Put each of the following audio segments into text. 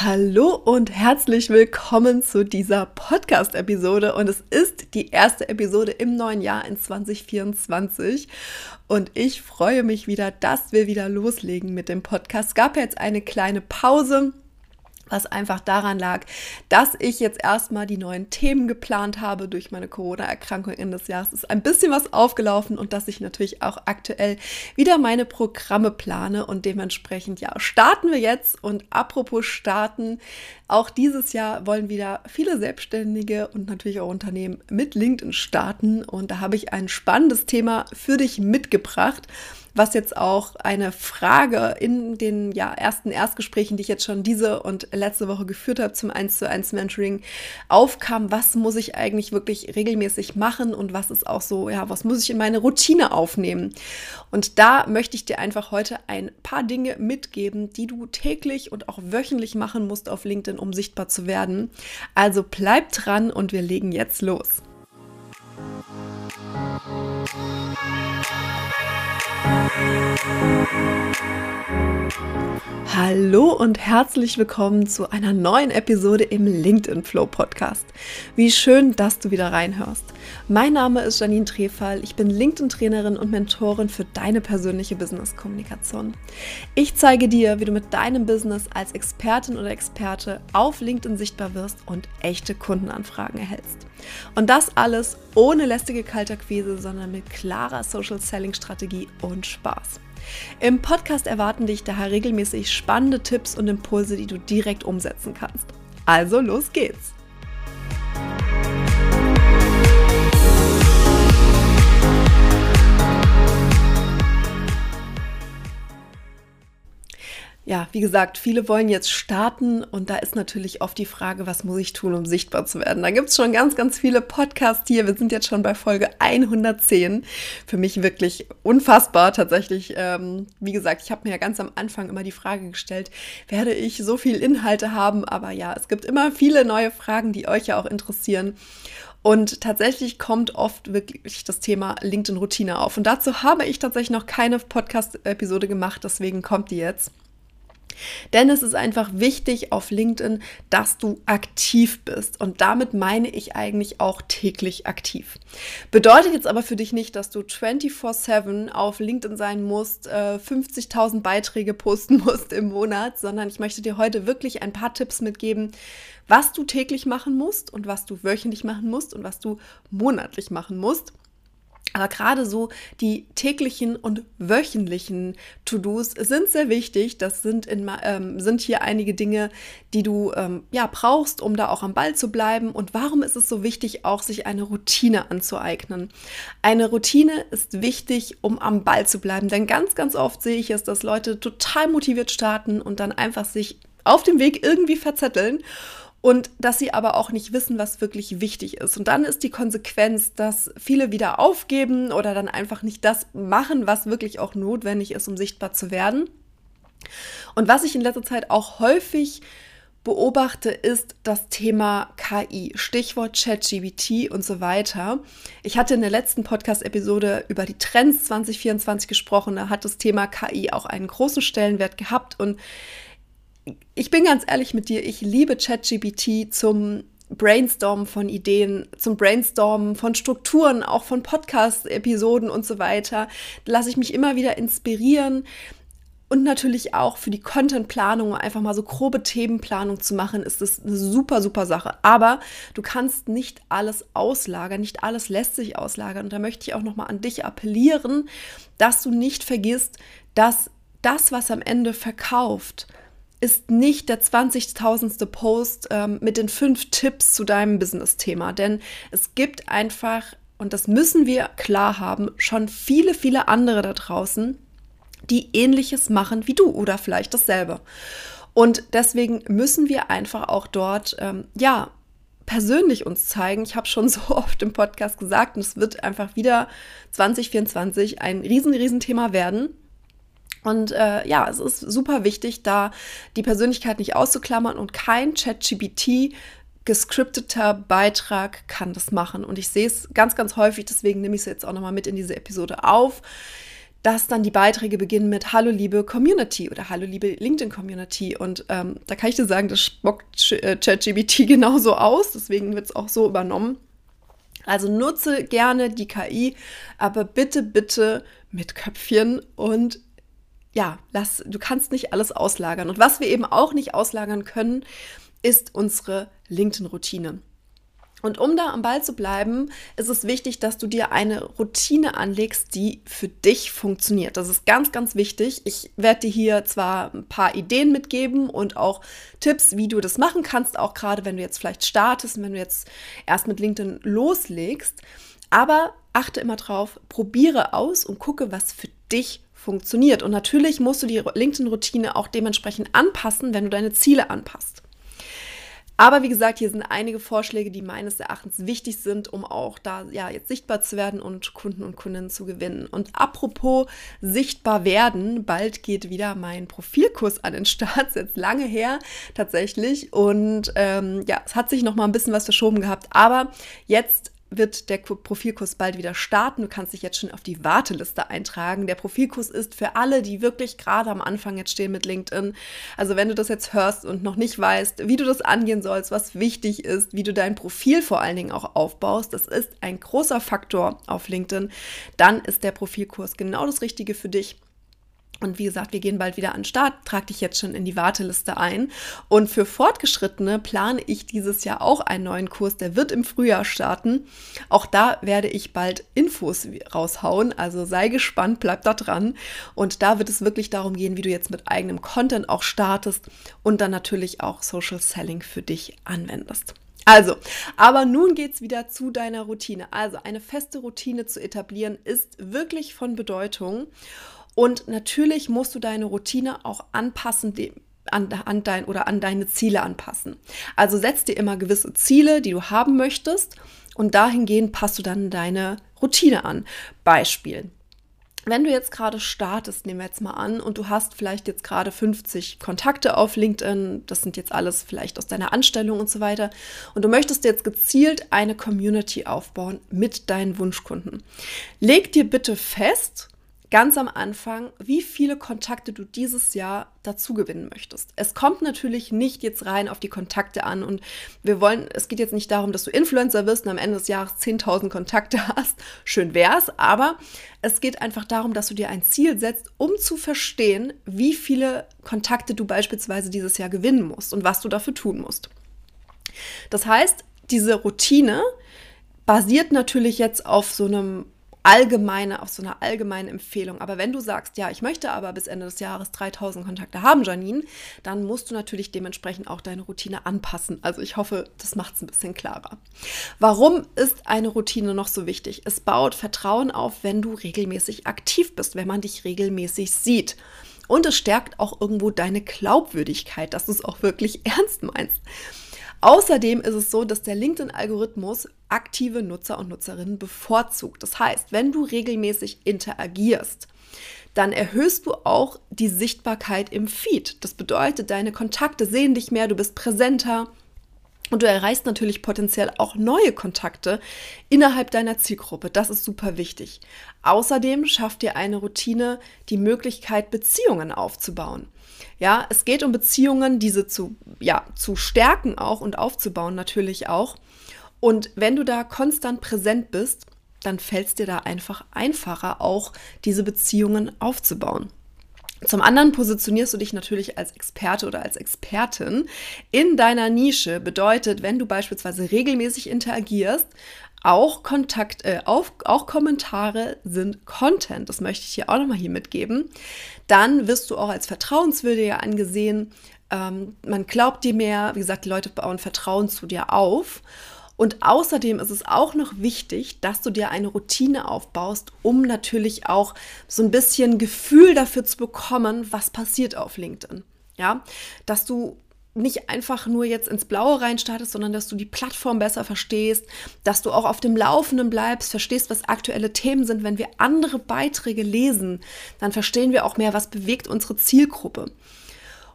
Hallo und herzlich willkommen zu dieser Podcast-Episode und es ist die erste Episode im neuen Jahr in 2024 und ich freue mich wieder, dass wir wieder loslegen mit dem Podcast. Es gab ja jetzt eine kleine Pause, was einfach daran lag, dass ich jetzt erstmal die neuen Themen geplant habe durch meine Corona-Erkrankung Ende des Jahres. Ist ein bisschen was aufgelaufen und dass ich natürlich auch aktuell wieder meine Programme plane und dementsprechend, ja, starten wir jetzt. Und apropos starten, auch dieses Jahr wollen wieder viele Selbstständige und natürlich auch Unternehmen mit LinkedIn starten und da habe ich ein spannendes Thema für dich mitgebracht, was jetzt auch eine Frage in den ersten Erstgesprächen, die ich jetzt schon diese und letzte Woche geführt habe zum 1:1 Mentoring, aufkam: Was muss ich eigentlich wirklich regelmäßig machen und was ist auch so, was muss ich in meine Routine aufnehmen? Und da möchte ich dir einfach heute ein paar Dinge mitgeben, die du täglich und auch wöchentlich machen musst auf LinkedIn, um sichtbar zu werden. Also bleib dran und wir legen jetzt los. Hallo und herzlich willkommen zu einer neuen Episode im LinkedIn Flow Podcast. Wie schön, dass du wieder reinhörst. Mein Name ist Janine Drephal, ich bin LinkedIn-Trainerin und Mentorin für deine persönliche Business-Kommunikation. Ich zeige dir, wie du mit deinem Business als Expertin oder Experte auf LinkedIn sichtbar wirst und echte Kundenanfragen erhältst. Und das alles ohne lästige Kaltakquise, sondern mit klarer Social-Selling-Strategie und Spaß. Im Podcast erwarten dich daher regelmäßig spannende Tipps und Impulse, die du direkt umsetzen kannst. Also los geht's! Ja, wie gesagt, viele wollen jetzt starten und da ist natürlich oft die Frage, was muss ich tun, um sichtbar zu werden? Da gibt es schon ganz, ganz viele Podcasts hier. Wir sind jetzt schon bei Folge 110. Für mich wirklich unfassbar tatsächlich. Wie gesagt, ich habe mir ja ganz am Anfang immer die Frage gestellt, werde ich so viel Inhalte haben? Aber ja, es gibt immer viele neue Fragen, die euch ja auch interessieren. Und tatsächlich kommt oft wirklich das Thema LinkedIn-Routine auf. Und dazu habe ich tatsächlich noch keine Podcast-Episode gemacht, deswegen kommt die jetzt. Denn es ist einfach wichtig auf LinkedIn, dass du aktiv bist. Und damit meine ich eigentlich auch täglich aktiv. Bedeutet jetzt aber für dich nicht, dass du 24/7 auf LinkedIn sein musst, 50.000 Beiträge posten musst im Monat, sondern ich möchte dir heute wirklich ein paar Tipps mitgeben, was du täglich machen musst und was du wöchentlich machen musst und was du monatlich machen musst. Aber gerade so die täglichen und wöchentlichen To-Dos sind sehr wichtig. Das sind hier einige Dinge, die du brauchst, um da auch am Ball zu bleiben. Und warum ist es so wichtig, auch sich eine Routine anzueignen? Eine Routine ist wichtig, um am Ball zu bleiben. Denn ganz, ganz oft sehe ich es, dass Leute total motiviert starten und dann einfach sich auf dem Weg irgendwie verzetteln. Und dass sie aber auch nicht wissen, was wirklich wichtig ist. Und dann ist die Konsequenz, dass viele wieder aufgeben oder dann einfach nicht das machen, was wirklich auch notwendig ist, um sichtbar zu werden. Und was ich in letzter Zeit auch häufig beobachte, ist das Thema KI, Stichwort ChatGPT und so weiter. Ich hatte in der letzten Podcast-Episode über die Trends 2024 gesprochen, da hat das Thema KI auch einen großen Stellenwert gehabt und ich bin ganz ehrlich mit dir, ich liebe ChatGPT zum Brainstormen von Ideen, zum Brainstormen von Strukturen, auch von Podcast-Episoden und so weiter. Da lasse ich mich immer wieder inspirieren und natürlich auch für die Content-Planung, einfach mal so grobe Themenplanung zu machen, ist das eine super, super Sache. Aber du kannst nicht alles auslagern, nicht alles lässt sich auslagern. Und da möchte ich auch nochmal an dich appellieren, dass du nicht vergisst, dass das, was am Ende verkauft, ist nicht der 20.000. Post mit den 5 Tipps zu deinem Business-Thema. Denn es gibt einfach, und das müssen wir klar haben, schon viele, viele andere da draußen, die Ähnliches machen wie du oder vielleicht dasselbe. Und deswegen müssen wir einfach auch dort, persönlich uns zeigen. Ich habe schon so oft im Podcast gesagt, und es wird einfach wieder 2024 ein riesen Thema werden. Und es ist super wichtig, da die Persönlichkeit nicht auszuklammern und kein ChatGPT gescripteter Beitrag kann das machen. Und ich sehe es ganz, ganz häufig, deswegen nehme ich es jetzt auch nochmal mit in diese Episode auf, dass dann die Beiträge beginnen mit Hallo liebe Community oder Hallo liebe LinkedIn Community. Und da kann ich dir sagen, das spuckt ChatGPT genauso aus, deswegen wird es auch so übernommen. Also nutze gerne die KI, aber bitte, bitte mit Köpfchen und ja, du kannst nicht alles auslagern. Und was wir eben auch nicht auslagern können, ist unsere LinkedIn-Routine. Und um da am Ball zu bleiben, ist es wichtig, dass du dir eine Routine anlegst, die für dich funktioniert. Das ist ganz, ganz wichtig. Ich werde dir hier zwar ein paar Ideen mitgeben und auch Tipps, wie du das machen kannst, auch gerade wenn du jetzt vielleicht startest, wenn du jetzt erst mit LinkedIn loslegst. Aber achte immer drauf, probiere aus und gucke, was für dich funktioniert. Und natürlich musst du die LinkedIn-Routine auch dementsprechend anpassen, wenn du deine Ziele anpasst. Aber wie gesagt, hier sind einige Vorschläge, die meines Erachtens wichtig sind, um auch da ja jetzt sichtbar zu werden und Kunden und Kundinnen zu gewinnen. Und apropos sichtbar werden, bald geht wieder mein Profilkurs an den Start, das ist jetzt lange her tatsächlich. Und es hat sich nochmal ein bisschen was verschoben gehabt, aber jetzt wird der Profilkurs bald wieder starten. Du kannst dich jetzt schon auf die Warteliste eintragen. Der Profilkurs ist für alle, die wirklich gerade am Anfang jetzt stehen mit LinkedIn. Also wenn du das jetzt hörst und noch nicht weißt, wie du das angehen sollst, was wichtig ist, wie du dein Profil vor allen Dingen auch aufbaust, das ist ein großer Faktor auf LinkedIn, dann ist der Profilkurs genau das Richtige für dich. Und wie gesagt, wir gehen bald wieder an den Start. Trag dich jetzt schon in die Warteliste ein. Und für Fortgeschrittene plane ich dieses Jahr auch einen neuen Kurs. Der wird im Frühjahr starten. Auch da werde ich bald Infos raushauen. Also sei gespannt, bleib da dran. Und da wird es wirklich darum gehen, wie du jetzt mit eigenem Content auch startest und dann natürlich auch Social Selling für dich anwendest. Also, aber nun geht's wieder zu deiner Routine. Also eine feste Routine zu etablieren ist wirklich von Bedeutung. Und natürlich musst du deine Routine auch anpassen, an deine Ziele anpassen. Also setz dir immer gewisse Ziele, die du haben möchtest, und dahingehend passt du dann deine Routine an. Beispiel: Wenn du jetzt gerade startest, nehmen wir jetzt mal an, und du hast vielleicht jetzt gerade 50 Kontakte auf LinkedIn, das sind jetzt alles vielleicht aus deiner Anstellung und so weiter, und du möchtest jetzt gezielt eine Community aufbauen mit deinen Wunschkunden. Leg dir bitte fest, ganz am Anfang, wie viele Kontakte du dieses Jahr dazu gewinnen möchtest. Es kommt natürlich nicht jetzt rein auf die Kontakte an, und es geht jetzt nicht darum, dass du Influencer wirst und am Ende des Jahres 10.000 Kontakte hast. Schön wär's, aber es geht einfach darum, dass du dir ein Ziel setzt, um zu verstehen, wie viele Kontakte du beispielsweise dieses Jahr gewinnen musst und was du dafür tun musst. Das heißt, diese Routine basiert natürlich jetzt auf so einer allgemeinen Empfehlung. Aber wenn du sagst, ja, ich möchte aber bis Ende des Jahres 3.000 Kontakte haben, Janine, dann musst du natürlich dementsprechend auch deine Routine anpassen. Also ich hoffe, das macht es ein bisschen klarer. Warum ist eine Routine noch so wichtig? Es baut Vertrauen auf, wenn du regelmäßig aktiv bist, wenn man dich regelmäßig sieht. Und es stärkt auch irgendwo deine Glaubwürdigkeit, dass du es auch wirklich ernst meinst. Außerdem ist es so, dass der LinkedIn-Algorithmus aktive Nutzer und Nutzerinnen bevorzugt. Das heißt, wenn du regelmäßig interagierst, dann erhöhst du auch die Sichtbarkeit im Feed. Das bedeutet, deine Kontakte sehen dich mehr, du bist präsenter und du erreichst natürlich potenziell auch neue Kontakte innerhalb deiner Zielgruppe. Das ist super wichtig. Außerdem schafft dir eine Routine die Möglichkeit, Beziehungen aufzubauen. Ja, es geht um Beziehungen, diese zu stärken auch und aufzubauen natürlich auch. Und wenn du da konstant präsent bist, dann fällt es dir da einfacher, auch diese Beziehungen aufzubauen. Zum anderen positionierst du dich natürlich als Experte oder als Expertin in deiner Nische. Bedeutet, wenn du beispielsweise regelmäßig interagierst, auch Kommentare sind Content, das möchte ich dir auch nochmal hier mitgeben, dann wirst du auch als vertrauenswürdiger angesehen, man glaubt dir mehr, wie gesagt, die Leute bauen Vertrauen zu dir auf. Und außerdem ist es auch noch wichtig, dass du dir eine Routine aufbaust, um natürlich auch so ein bisschen Gefühl dafür zu bekommen, was passiert auf LinkedIn. Ja, dass du nicht einfach nur jetzt ins Blaue reinstartest, sondern dass du die Plattform besser verstehst, dass du auch auf dem Laufenden bleibst, verstehst, was aktuelle Themen sind. Wenn wir andere Beiträge lesen, dann verstehen wir auch mehr, was bewegt unsere Zielgruppe.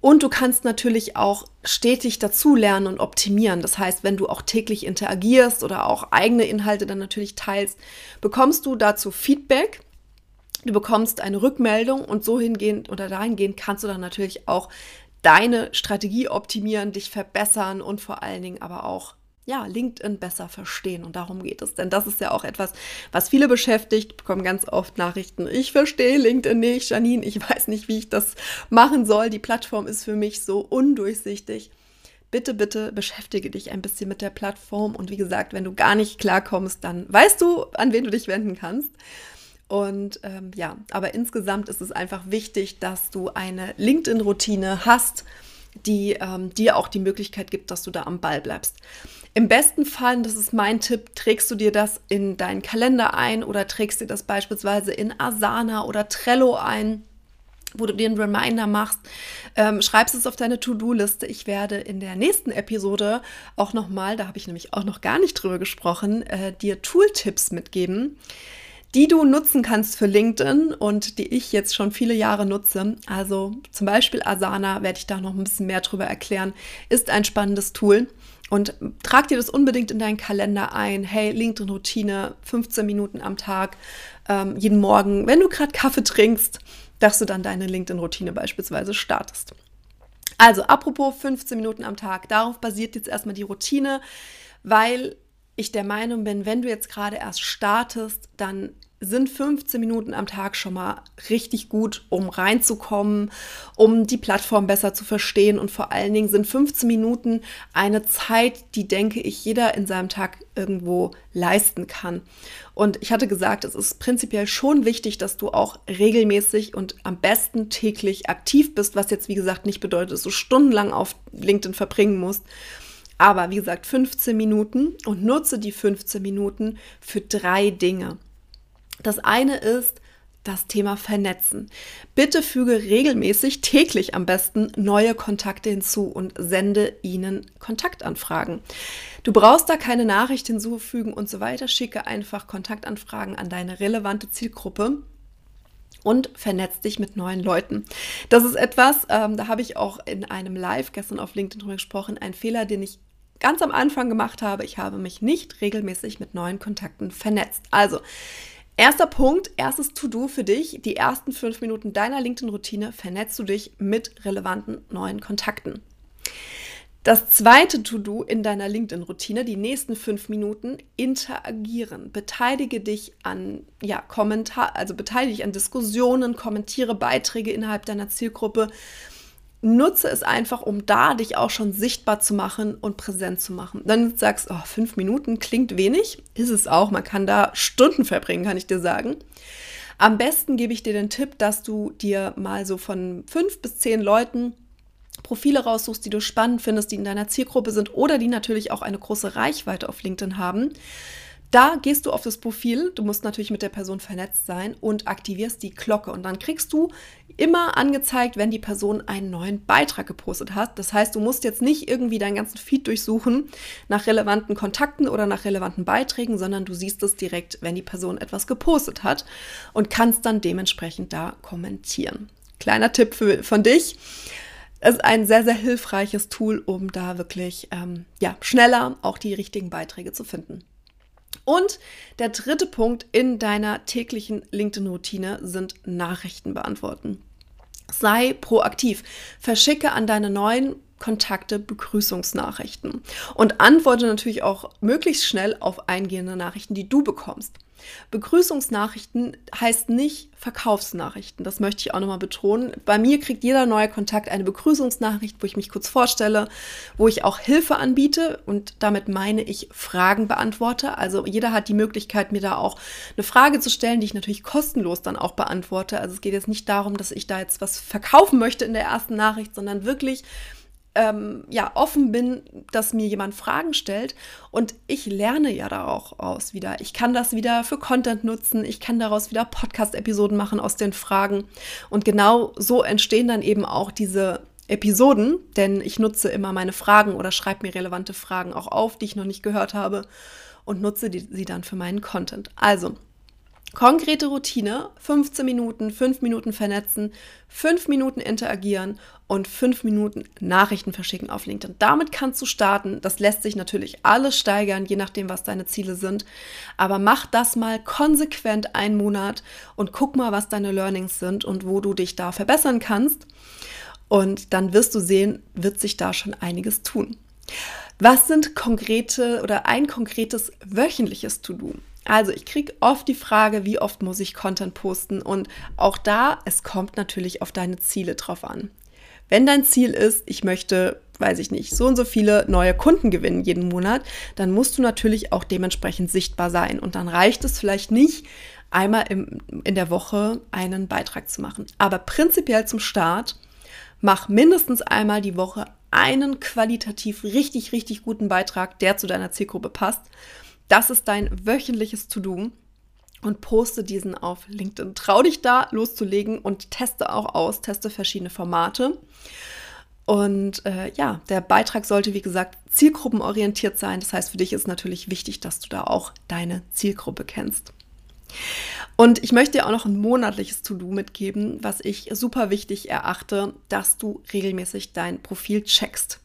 Und du kannst natürlich auch stetig dazu lernen und optimieren. Das heißt, wenn du auch täglich interagierst oder auch eigene Inhalte dann natürlich teilst, bekommst du dazu Feedback. Du bekommst eine Rückmeldung und so hingehend oder dahingehend kannst du dann natürlich auch deine Strategie optimieren, dich verbessern und vor allen Dingen aber auch ja, LinkedIn besser verstehen. Und darum geht es, denn das ist ja auch etwas, was viele beschäftigt, bekommen ganz oft Nachrichten, ich verstehe LinkedIn nicht, Janine, ich weiß nicht, wie ich das machen soll, die Plattform ist für mich so undurchsichtig. Bitte, bitte beschäftige dich ein bisschen mit der Plattform und wie gesagt, wenn du gar nicht klarkommst, dann weißt du, an wen du dich wenden kannst. Und ja, aber insgesamt ist es einfach wichtig, dass du eine LinkedIn-Routine hast, die dir auch die Möglichkeit gibt, dass du da am Ball bleibst. Im besten Fall, das ist mein Tipp, trägst du dir das in deinen Kalender ein oder trägst dir das beispielsweise in Asana oder Trello ein, wo du dir einen Reminder machst, schreibst es auf deine To-Do-Liste. Ich werde in der nächsten Episode auch nochmal, da habe ich nämlich auch noch gar nicht drüber gesprochen, dir Tooltips mitgeben, die du nutzen kannst für LinkedIn und die ich jetzt schon viele Jahre nutze. Also zum Beispiel Asana, werde ich da noch ein bisschen mehr drüber erklären, ist ein spannendes Tool. Und trag dir das unbedingt in deinen Kalender ein. Hey, LinkedIn-Routine, 15 Minuten am Tag, jeden Morgen, wenn du gerade Kaffee trinkst, dass du dann deine LinkedIn-Routine beispielsweise startest. Also apropos 15 Minuten am Tag, darauf basiert jetzt erstmal die Routine, weil ich der Meinung bin, wenn du jetzt gerade erst startest, dann sind 15 Minuten am Tag schon mal richtig gut, um reinzukommen, um die Plattform besser zu verstehen und vor allen Dingen sind 15 Minuten eine Zeit, die, denke ich, jeder in seinem Tag irgendwo leisten kann. Und ich hatte gesagt, es ist prinzipiell schon wichtig, dass du auch regelmäßig und am besten täglich aktiv bist, was jetzt, wie gesagt, nicht bedeutet, dass du stundenlang auf LinkedIn verbringen musst. Aber wie gesagt, 15 Minuten und nutze die 15 Minuten für 3 Dinge. Das eine ist das Thema Vernetzen. Bitte füge regelmäßig, täglich am besten, neue Kontakte hinzu und sende ihnen Kontaktanfragen. Du brauchst da keine Nachricht hinzufügen und so weiter. Schicke einfach Kontaktanfragen an deine relevante Zielgruppe und vernetz dich mit neuen Leuten. Das ist etwas, da habe ich auch in einem Live gestern auf LinkedIn drüber gesprochen, ein Fehler, den ich ganz am Anfang gemacht habe. Ich habe mich nicht regelmäßig mit neuen Kontakten vernetzt. Also, erster Punkt, erstes To-Do für dich, die ersten 5 Minuten deiner LinkedIn-Routine vernetzt du dich mit relevanten neuen Kontakten. Das zweite To-Do in deiner LinkedIn-Routine, die nächsten 5 Minuten, interagieren. Beteilige dich an beteilige dich an Diskussionen, kommentiere Beiträge innerhalb deiner Zielgruppe. Nutze es einfach, um da dich auch schon sichtbar zu machen und präsent zu machen. Dann sagst du, 5 Minuten klingt wenig, ist es auch, man kann da Stunden verbringen, kann ich dir sagen. Am besten gebe ich dir den Tipp, dass du dir mal so von 5 bis 10 Leuten Profile raussuchst, die du spannend findest, die in deiner Zielgruppe sind oder die natürlich auch eine große Reichweite auf LinkedIn haben. Da gehst du auf das Profil, du musst natürlich mit der Person vernetzt sein und aktivierst die Glocke und dann kriegst du immer angezeigt, wenn die Person einen neuen Beitrag gepostet hat. Das heißt, du musst jetzt nicht irgendwie deinen ganzen Feed durchsuchen nach relevanten Kontakten oder nach relevanten Beiträgen, sondern du siehst es direkt, wenn die Person etwas gepostet hat und kannst dann dementsprechend da kommentieren. Kleiner Tipp von dich. Es ist ein sehr, sehr hilfreiches Tool, um da wirklich schneller auch die richtigen Beiträge zu finden. Und der dritte Punkt in deiner täglichen LinkedIn-Routine sind Nachrichten beantworten. Sei proaktiv. Verschicke an deine neuen Kontakte Begrüßungsnachrichten und antworte natürlich auch möglichst schnell auf eingehende Nachrichten, die du bekommst. Begrüßungsnachrichten heißt nicht Verkaufsnachrichten, das möchte ich auch nochmal betonen. Bei mir kriegt jeder neue Kontakt eine Begrüßungsnachricht, wo ich mich kurz vorstelle, wo ich auch Hilfe anbiete und damit meine ich Fragen beantworte. Also jeder hat die Möglichkeit, mir da auch eine Frage zu stellen, die ich natürlich kostenlos dann auch beantworte. Also es geht jetzt nicht darum, dass ich da jetzt was verkaufen möchte in der ersten Nachricht, sondern wirklich offen bin, dass mir jemand Fragen stellt und ich lerne ja da auch aus wieder. Ich kann das wieder für Content nutzen, ich kann daraus wieder Podcast-Episoden machen aus den Fragen und genau so entstehen dann eben auch diese Episoden, denn ich nutze immer meine Fragen oder schreibe mir relevante Fragen auch auf, die ich noch nicht gehört habe und nutze sie dann für meinen Content. Also Konkrete Routine, 15 Minuten, 5 Minuten vernetzen, 5 Minuten interagieren und 5 Minuten Nachrichten verschicken auf LinkedIn. Damit kannst du starten. Das lässt sich natürlich alles steigern, je nachdem, was deine Ziele sind. Aber mach das mal konsequent einen Monat und guck mal, was deine Learnings sind und wo du dich da verbessern kannst. Und dann wirst du sehen, wird sich da schon einiges tun. Was sind konkrete oder ein konkretes wöchentliches To-Do? Also ich kriege oft die Frage, wie oft muss ich Content posten? Und auch da, es kommt natürlich auf deine Ziele drauf an. Wenn dein Ziel ist, ich möchte, weiß ich nicht, so und so viele neue Kunden gewinnen jeden Monat, dann musst du natürlich auch dementsprechend sichtbar sein. Und dann reicht es vielleicht nicht, einmal in der Woche einen Beitrag zu machen. Aber prinzipiell zum Start, mach mindestens einmal die Woche einen qualitativ richtig, richtig guten Beitrag, der zu deiner Zielgruppe passt. Das ist dein wöchentliches To-Do und poste diesen auf LinkedIn. Trau dich da loszulegen und teste auch aus, teste verschiedene Formate. Und der Beitrag sollte, wie gesagt, zielgruppenorientiert sein. Das heißt, für dich ist natürlich wichtig, dass du da auch deine Zielgruppe kennst. Und ich möchte dir auch noch ein monatliches To-Do mitgeben, was ich super wichtig erachte, dass du regelmäßig dein Profil checkst.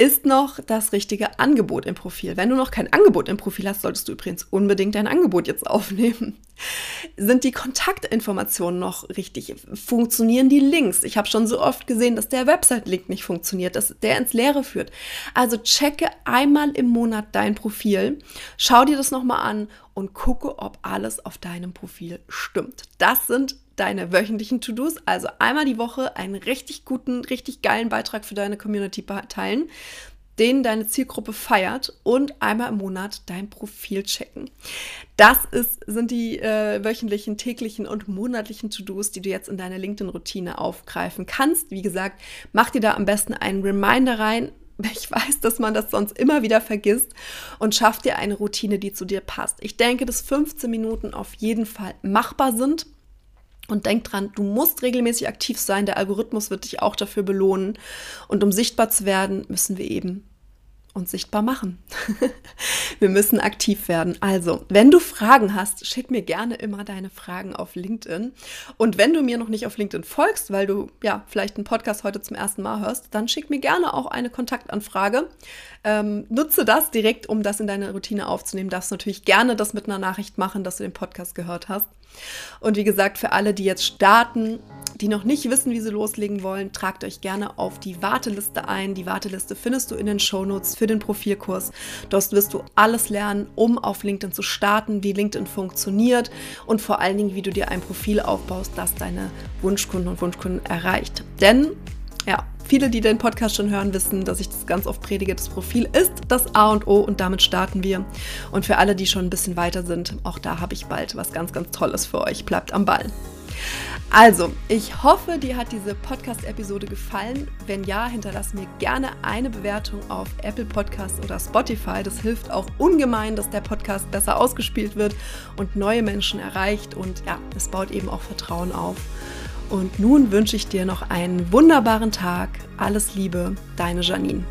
Ist noch das richtige Angebot im Profil? Wenn du noch kein Angebot im Profil hast, solltest du übrigens unbedingt dein Angebot jetzt aufnehmen. Sind die Kontaktinformationen noch richtig? Funktionieren die Links? Ich habe schon so oft gesehen, dass der Website-Link nicht funktioniert, dass der ins Leere führt. Also checke einmal im Monat dein Profil, schau dir das nochmal an und gucke, ob alles auf deinem Profil stimmt. Das sind deine wöchentlichen To-Dos, also einmal die Woche einen richtig guten, richtig geilen Beitrag für deine Community teilen, den deine Zielgruppe feiert, und einmal im Monat dein Profil checken. Das sind die wöchentlichen, täglichen und monatlichen To-Dos, die du jetzt in deine LinkedIn-Routine aufgreifen kannst. Wie gesagt, mach dir da am besten einen Reminder rein. Ich weiß, dass man das sonst immer wieder vergisst, und schaff dir eine Routine, die zu dir passt. Ich denke, dass 15 Minuten auf jeden Fall machbar sind. Und denk dran, du musst regelmäßig aktiv sein, der Algorithmus wird dich auch dafür belohnen. Und um sichtbar zu werden, müssen wir eben uns sichtbar machen. Wir müssen aktiv werden. Also, wenn du Fragen hast, schick mir gerne immer deine Fragen auf LinkedIn. Und wenn du mir noch nicht auf LinkedIn folgst, weil du vielleicht einen Podcast heute zum ersten Mal hörst, dann schick mir gerne auch eine Kontaktanfrage. Nutze das direkt, um das in deine Routine aufzunehmen. Du darfst natürlich gerne das mit einer Nachricht machen, dass du den Podcast gehört hast. Und wie gesagt, für alle, die jetzt starten, die noch nicht wissen, wie sie loslegen wollen, tragt euch gerne auf die Warteliste ein. Die Warteliste findest du in den Shownotes für den Profilkurs. Dort wirst du alles lernen, um auf LinkedIn zu starten, wie LinkedIn funktioniert und vor allen Dingen, wie du dir ein Profil aufbaust, das deine Wunschkunden und Wunschkunden erreicht. Denn, viele, die den Podcast schon hören, wissen, dass ich das ganz oft predige. Das Profil ist das A und O, und damit starten wir. Und für alle, die schon ein bisschen weiter sind, auch da habe ich bald was ganz, ganz Tolles für euch. Bleibt am Ball. Also, ich hoffe, dir hat diese Podcast-Episode gefallen. Wenn ja, hinterlass mir gerne eine Bewertung auf Apple Podcasts oder Spotify. Das hilft auch ungemein, dass der Podcast besser ausgespielt wird und neue Menschen erreicht. Und es baut eben auch Vertrauen auf. Und nun wünsche ich dir noch einen wunderbaren Tag. Alles Liebe, deine Janine.